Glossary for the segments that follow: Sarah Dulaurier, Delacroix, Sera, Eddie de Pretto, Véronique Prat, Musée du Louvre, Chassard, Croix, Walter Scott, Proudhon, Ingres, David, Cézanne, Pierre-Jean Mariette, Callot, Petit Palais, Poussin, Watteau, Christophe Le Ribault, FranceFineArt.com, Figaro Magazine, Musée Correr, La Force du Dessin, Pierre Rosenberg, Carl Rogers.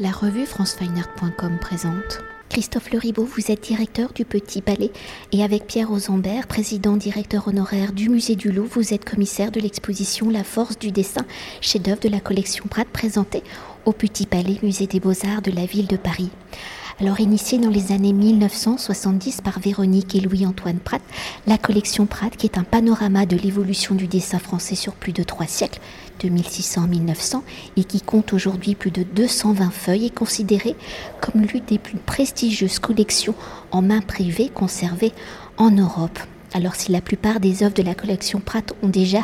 La revue FranceFineArt.com présente. Christophe Le Ribault, vous êtes directeur du Petit Palais et avec Pierre Rosenberg, président-directeur honoraire du Musée du Louvre, vous êtes commissaire de l'exposition La Force du Dessin, chef-d'œuvre de la collection Prat, présentée au Petit Palais, Musée des Beaux-Arts de la ville de Paris. Alors initiée dans les années 1970 par Véronique et Louis-Antoine Prat, la collection Prat, qui est un panorama de l'évolution du dessin français sur plus de 3 siècles, de 1600 à 1900, et qui compte aujourd'hui plus de 220 feuilles, est considérée comme l'une des plus prestigieuses collections en main privée conservées en Europe. Alors si la plupart des œuvres de la collection Prat ont déjà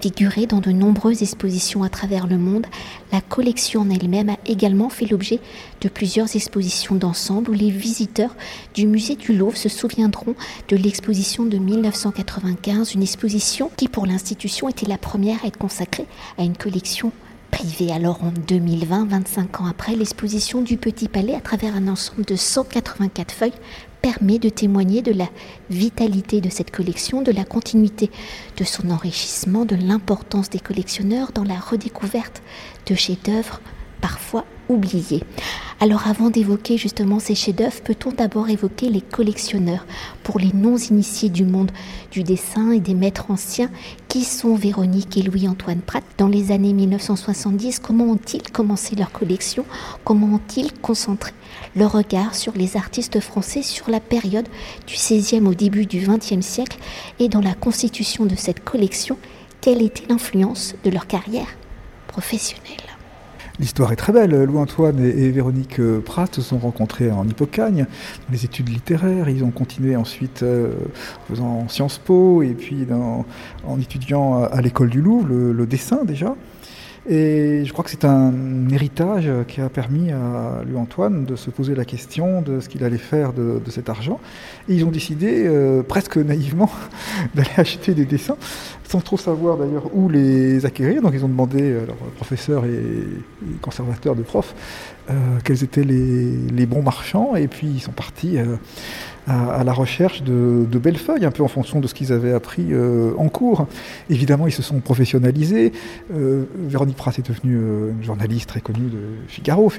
figuré dans de nombreuses expositions à travers le monde, la collection en elle-même a également fait l'objet de plusieurs expositions d'ensemble où les visiteurs du musée du Louvre se souviendront de l'exposition de 1995, une exposition qui pour l'institution était la première à être consacrée à une collection privée. Alors en 2020, 25 ans après, l'exposition du Petit Palais à travers un ensemble de 184 feuilles permet de témoigner de la vitalité de cette collection, de la continuité de son enrichissement, de l'importance des collectionneurs dans la redécouverte de chefs-d'œuvre parfois oubliés. Alors avant d'évoquer justement ces chefs-d'œuvre, peut-on d'abord évoquer les collectionneurs pour les non-initiés du monde du dessin et des maîtres anciens qui sont Véronique et Louis-Antoine Prat dans les années 1970? Comment ont-ils commencé leur collection? Comment ont-ils concentré leur regard sur les artistes français sur la période du XVIe au début du XXe siècle? Et dans la constitution de cette collection, quelle était l'influence de leur carrière professionnelle? L'histoire est très belle. Louis-Antoine et Véronique Prat se sont rencontrés en Hippocagne, dans les études littéraires. Ils ont continué ensuite en faisant Sciences Po et puis en étudiant à l'école du Louvre le dessin déjà. Et je crois que c'est un héritage qui a permis à Louis-Antoine de se poser la question de ce qu'il allait faire de cet argent. Et ils ont décidé, presque naïvement, d'aller acheter des dessins, sans trop savoir d'ailleurs où les acquérir. Donc ils ont demandé à leurs professeurs et conservateurs de profs quels étaient les bons marchands. Et puis ils sont partis à la recherche de belles feuilles, un peu en fonction de ce qu'ils avaient appris en cours. Évidemment, ils se sont professionnalisés. Véronique Prat est devenue une journaliste très connue de Figaro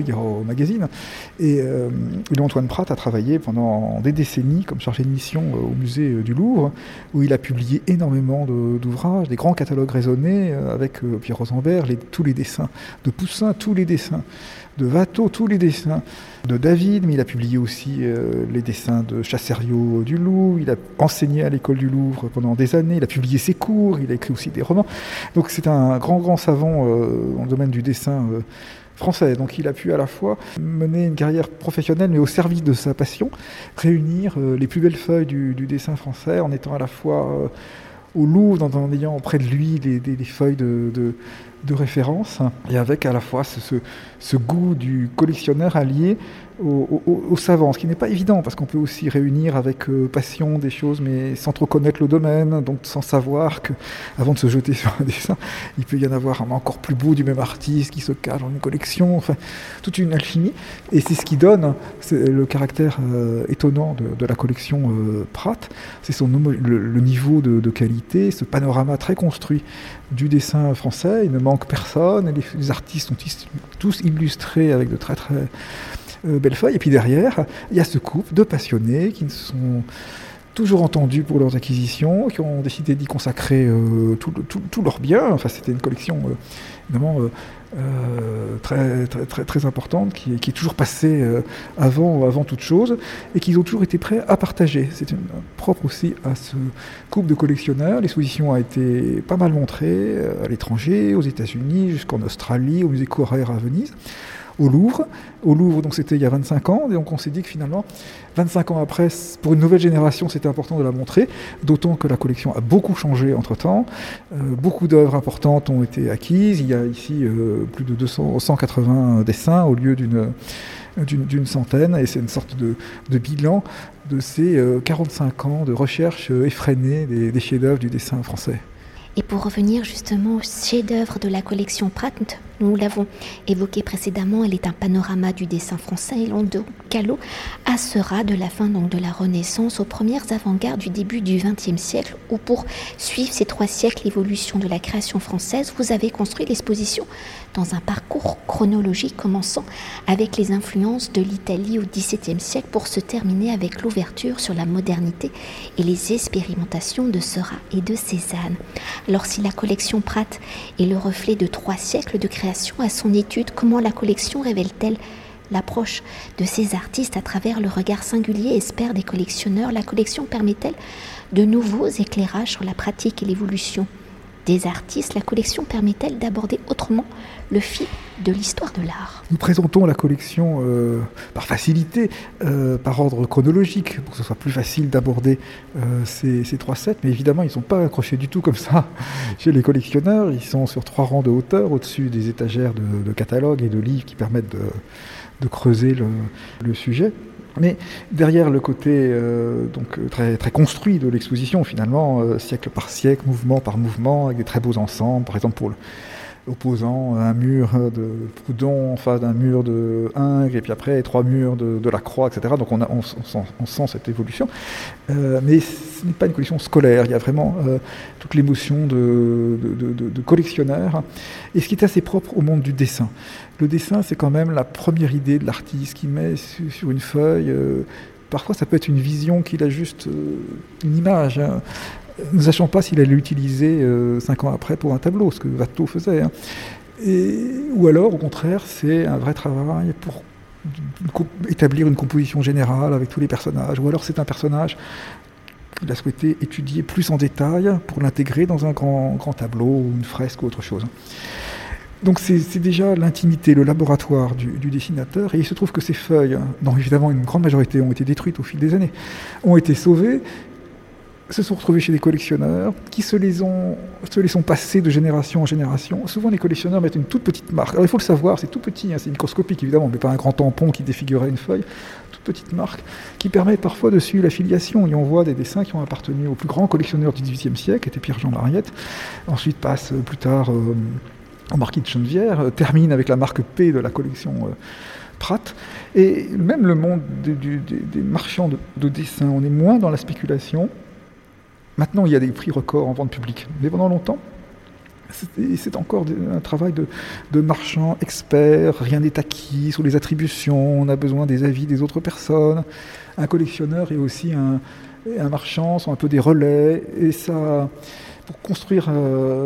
Magazine. Et Louis-Antoine Prat a travaillé pendant des décennies comme chargé de mission au musée du Louvre, où il a publié énormément d'ouvrages, des grands catalogues raisonnés avec Pierre Rosenberg, tous les dessins de Poussin, tous les dessins de Watteau, tous les dessins de David, mais il a publié aussi les dessins de Chassard du Louvre, il a enseigné à l'école du Louvre pendant des années, il a publié ses cours, il a écrit aussi des romans. Donc c'est un grand savant dans le domaine du dessin français. Donc il a pu à la fois mener une carrière professionnelle, mais au service de sa passion, réunir les plus belles feuilles du dessin français en étant à la fois au Louvre, en ayant auprès de lui des feuilles de référence, et avec à la fois ce goût du collectionneur allié au savant, ce qui n'est pas évident, parce qu'on peut aussi réunir avec passion des choses, mais sans trop connaître le domaine, donc sans savoir qu'avant de se jeter sur un dessin, il peut y en avoir un encore plus beau du même artiste qui se cache dans une collection, enfin, toute une alchimie, et c'est ce qui donne le caractère étonnant de la collection Prat, c'est le niveau de qualité, ce panorama très construit du dessin français. Il ne manque personne, les artistes sont tous illustrés avec de très belles feuilles. Et puis derrière, il y a ce couple de passionnés qui se sont toujours entendus pour leurs acquisitions, qui ont décidé d'y consacrer tout leur bien. Enfin, c'était une collection évidemment très importante, qui est toujours passée avant toute chose, et qu'ils ont toujours été prêts à partager. C'est propre aussi à ce couple de collectionneurs. L'exposition a été pas mal montrée à l'étranger, aux États-Unis, jusqu'en Australie, au musée Correr à Venise, au Louvre, donc c'était il y a 25 ans, et donc on s'est dit que finalement, 25 ans après, pour une nouvelle génération, c'était important de la montrer, d'autant que la collection a beaucoup changé entre-temps, beaucoup d'œuvres importantes ont été acquises, il y a ici plus de 180 dessins au lieu d'une centaine, et c'est une sorte de bilan de ces 45 ans de recherche effrénée des chefs-d'œuvre du dessin français. Et pour revenir justement aux chefs-d'œuvre de la collection Prat, Nous l'avons évoqué précédemment, elle est un panorama du dessin français, allant de Callot à Sera, de la fin donc de la Renaissance aux premières avant-gardes du début du XXe siècle, où pour suivre ces 3 siècles l'évolution de la création française, vous avez construit l'exposition dans un parcours chronologique commençant avec les influences de l'Italie au XVIIe siècle pour se terminer avec l'ouverture sur la modernité et les expérimentations de Sera et de Cézanne. Alors si la collection Prat est le reflet de 3 siècles de création, à son étude, comment la collection révèle-t-elle l'approche de ces artistes à travers le regard singulier et expert des collectionneurs? La collection permet-elle de nouveaux éclairages sur la pratique et l'évolution des artistes? La collection permet-elle d'aborder autrement le fil de l'histoire de l'art? Nous présentons la collection par facilité, par ordre chronologique, pour que ce soit plus facile d'aborder ces 3 sets, mais évidemment ils ne sont pas accrochés du tout comme ça chez les collectionneurs, ils sont sur 3 rangs de hauteur au-dessus des étagères de catalogues et de livres qui permettent de creuser le sujet. Mais derrière le côté donc très, très construit de l'exposition, finalement, siècle par siècle, mouvement par mouvement, avec des très beaux ensembles, par exemple pour opposant un mur de Proudhon en face d'un mur de Ingres, et puis après 3 murs de la Croix, etc. Donc on sent cette évolution. Mais ce n'est pas une collection scolaire, il y a vraiment toute l'émotion de collectionneur. Et ce qui est assez propre au monde du dessin. Le dessin, c'est quand même la première idée de l'artiste qui met sur une feuille. Parfois, ça peut être une vision qu'il a juste une image, hein. Nous ne sachons pas s'il allait l'utiliser 5 ans après pour un tableau, ce que Watteau faisait. Hein. Ou alors, au contraire, c'est un vrai travail pour établir une composition générale avec tous les personnages. Ou alors, c'est un personnage qu'il a souhaité étudier plus en détail pour l'intégrer dans un grand tableau ou une fresque ou autre chose. Donc c'est déjà l'intimité, le laboratoire du dessinateur, et il se trouve que ces feuilles, dont évidemment une grande majorité ont été détruites au fil des années, ont été sauvées, se sont retrouvés chez des collectionneurs qui se les sont passés de génération en génération. Souvent, les collectionneurs mettent une toute petite marque. Alors, il faut le savoir, c'est tout petit, hein, c'est microscopique, évidemment, mais pas un grand tampon qui défigurait une feuille. Toute petite marque qui permet parfois de suivre la filiation. Et on voit des dessins qui ont appartenu au plus grand collectionneur du XVIIIe siècle, qui était Pierre-Jean Mariette. Ensuite, passe plus tard au marquis de Chenevière, termine avec la marque P de la collection Prat, et même le monde des marchands de dessins. On est moins dans la spéculation. Maintenant, il y a des prix records en vente publique. Mais pendant longtemps, c'est encore un travail de marchand expert. Rien n'est acquis sur les attributions. On a besoin des avis des autres personnes. Un collectionneur et aussi un marchand sont un peu des relais. Et ça, pour construire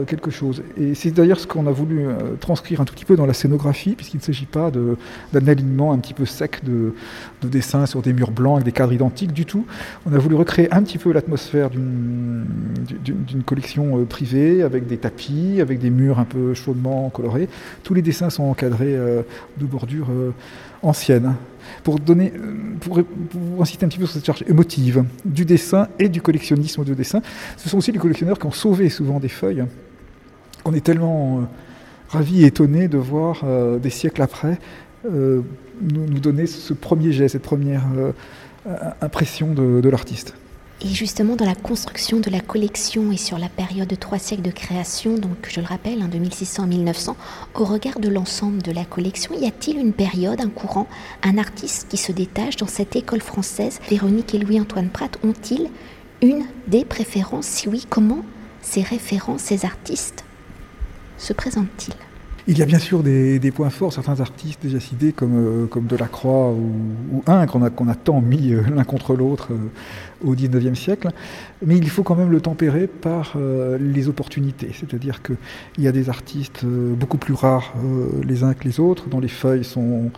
quelque chose. Et c'est d'ailleurs ce qu'on a voulu transcrire un tout petit peu dans la scénographie, puisqu'il ne s'agit pas d'un alignement un petit peu sec de dessins sur des murs blancs avec des cadres identiques du tout. On a voulu recréer un petit peu l'atmosphère d'une collection privée, avec des tapis, avec des murs un peu chaudement colorés. Tous les dessins sont encadrés de bordures anciennes. Pour insister un petit peu sur cette charge émotive du dessin et du collectionnisme de dessin, ce sont aussi les collectionneurs qui ont sauvé souvent des feuilles. On est tellement ravis et étonnés de voir des siècles après nous donner ce premier jet, cette première impression de l'artiste. Et justement, dans la construction de la collection et sur la période de 3 siècles de création, donc je le rappelle, 2600-1900, au regard de l'ensemble de la collection, y a-t-il une période, un courant, un artiste qui se détache dans cette école française? Véronique et Louis-Antoine Prat ont-ils une des préférences? Si oui, comment ces références, ces artistes se présentent-ils? Il y a bien sûr des points forts, certains artistes déjà cités comme Delacroix ou Ingres qu'on a tant mis l'un contre l'autre au XIXe siècle, mais il faut quand même le tempérer par les opportunités, c'est-à-dire qu'il y a des artistes beaucoup plus rares les uns que les autres, dont les feuilles ont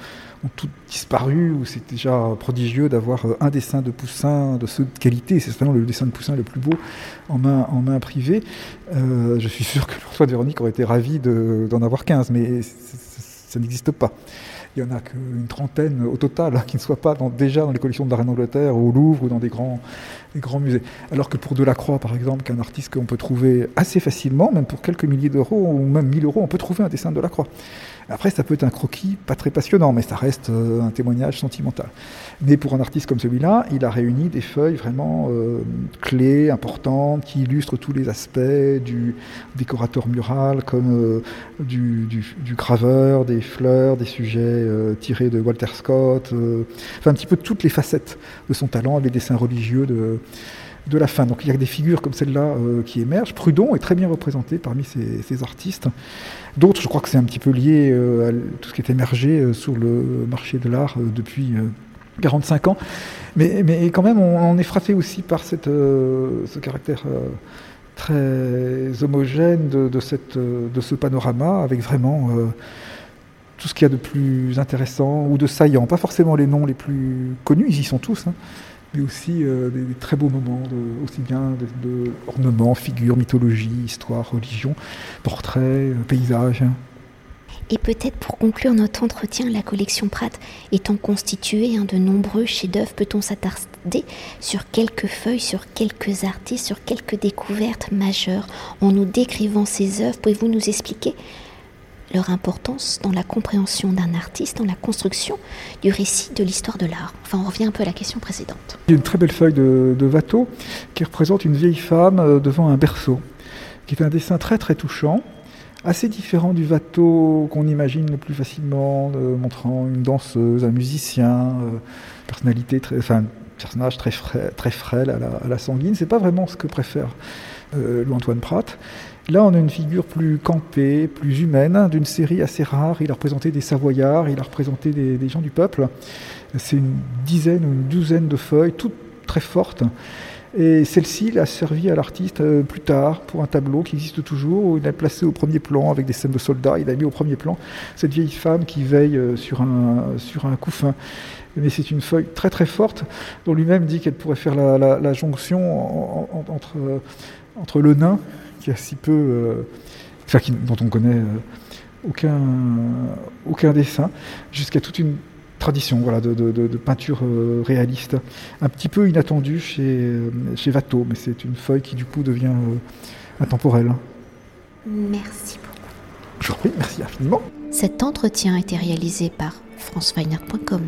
toutes disparu, où c'est déjà prodigieux d'avoir un dessin de Poussin de cette qualité, c'est certainement le dessin de Poussin le plus beau en main privée. Je suis sûr que François de Véronique aurait été ravi d'en avoir 15, mais ça n'existe pas. Il n'y en a qu'une trentaine au total qui ne soient pas déjà dans les collections de la Reine d'Angleterre, au Louvre ou dans des grands musées. Alors que pour Delacroix, par exemple, qui est un artiste qu'on peut trouver assez facilement, même pour quelques milliers d'euros ou même 1 000 euros, on peut trouver un dessin de Delacroix. Après, ça peut être un croquis pas très passionnant, mais ça reste un témoignage sentimental. Mais pour un artiste comme celui-là, il a réuni des feuilles vraiment clés, importantes, qui illustrent tous les aspects du décorateur mural, comme du graveur, des fleurs, des sujets tirés de Walter Scott, enfin un petit peu toutes les facettes de son talent, les dessins religieux de la fin. Donc il y a des figures comme celle-là qui émergent. Proudhon est très bien représenté parmi ces artistes. D'autres, je crois que c'est un petit peu lié à tout ce qui est émergé sur le marché de l'art depuis 45 ans. Mais quand même, on est frappé aussi par ce caractère très homogène de ce panorama, avec vraiment tout ce qu'il y a de plus intéressant ou de saillant. Pas forcément les noms les plus connus, ils y sont tous, hein. Mais aussi des très beaux moments, aussi bien de ornements, figures, mythologie, histoire, religion, portraits, paysages. Et peut-être pour conclure notre entretien, la collection Prat étant constituée de nombreux chefs-d'œuvre, peut-on s'attarder sur quelques feuilles, sur quelques artistes, sur quelques découvertes majeures? En nous décrivant ces œuvres, pouvez-vous nous expliquer leur importance dans la compréhension d'un artiste, dans la construction du récit de l'histoire de l'art? Enfin, on revient un peu à la question précédente. Il y a une très belle feuille de Watteau qui représente une vieille femme devant un berceau, qui est un dessin très très touchant, assez différent du Watteau qu'on imagine le plus facilement, montrant une danseuse, un musicien, personnage très frêle à la sanguine. C'est pas vraiment ce que préfère Louis-Antoine Prat. Là, on a une figure plus campée, plus humaine, d'une série assez rare. Il a représenté des Savoyards, il a représenté des gens du peuple. C'est une dizaine ou une douzaine de feuilles, toutes très fortes. Et celle-ci l'a servi à l'artiste plus tard pour un tableau qui existe toujours, où il l'a placé au premier plan avec des scènes de soldats. Il a mis au premier plan cette vieille femme qui veille sur un couffin. Mais c'est une feuille très très forte, dont lui-même dit qu'elle pourrait faire la jonction entre le nain, qui a si peu, dont on connaît aucun dessin, jusqu'à toute une tradition de peinture réaliste, un petit peu inattendue chez Watteau, mais c'est une feuille qui du coup devient intemporelle. Merci beaucoup. Je vous remercie infiniment. Cet entretien a été réalisé par FranceFineArt.com.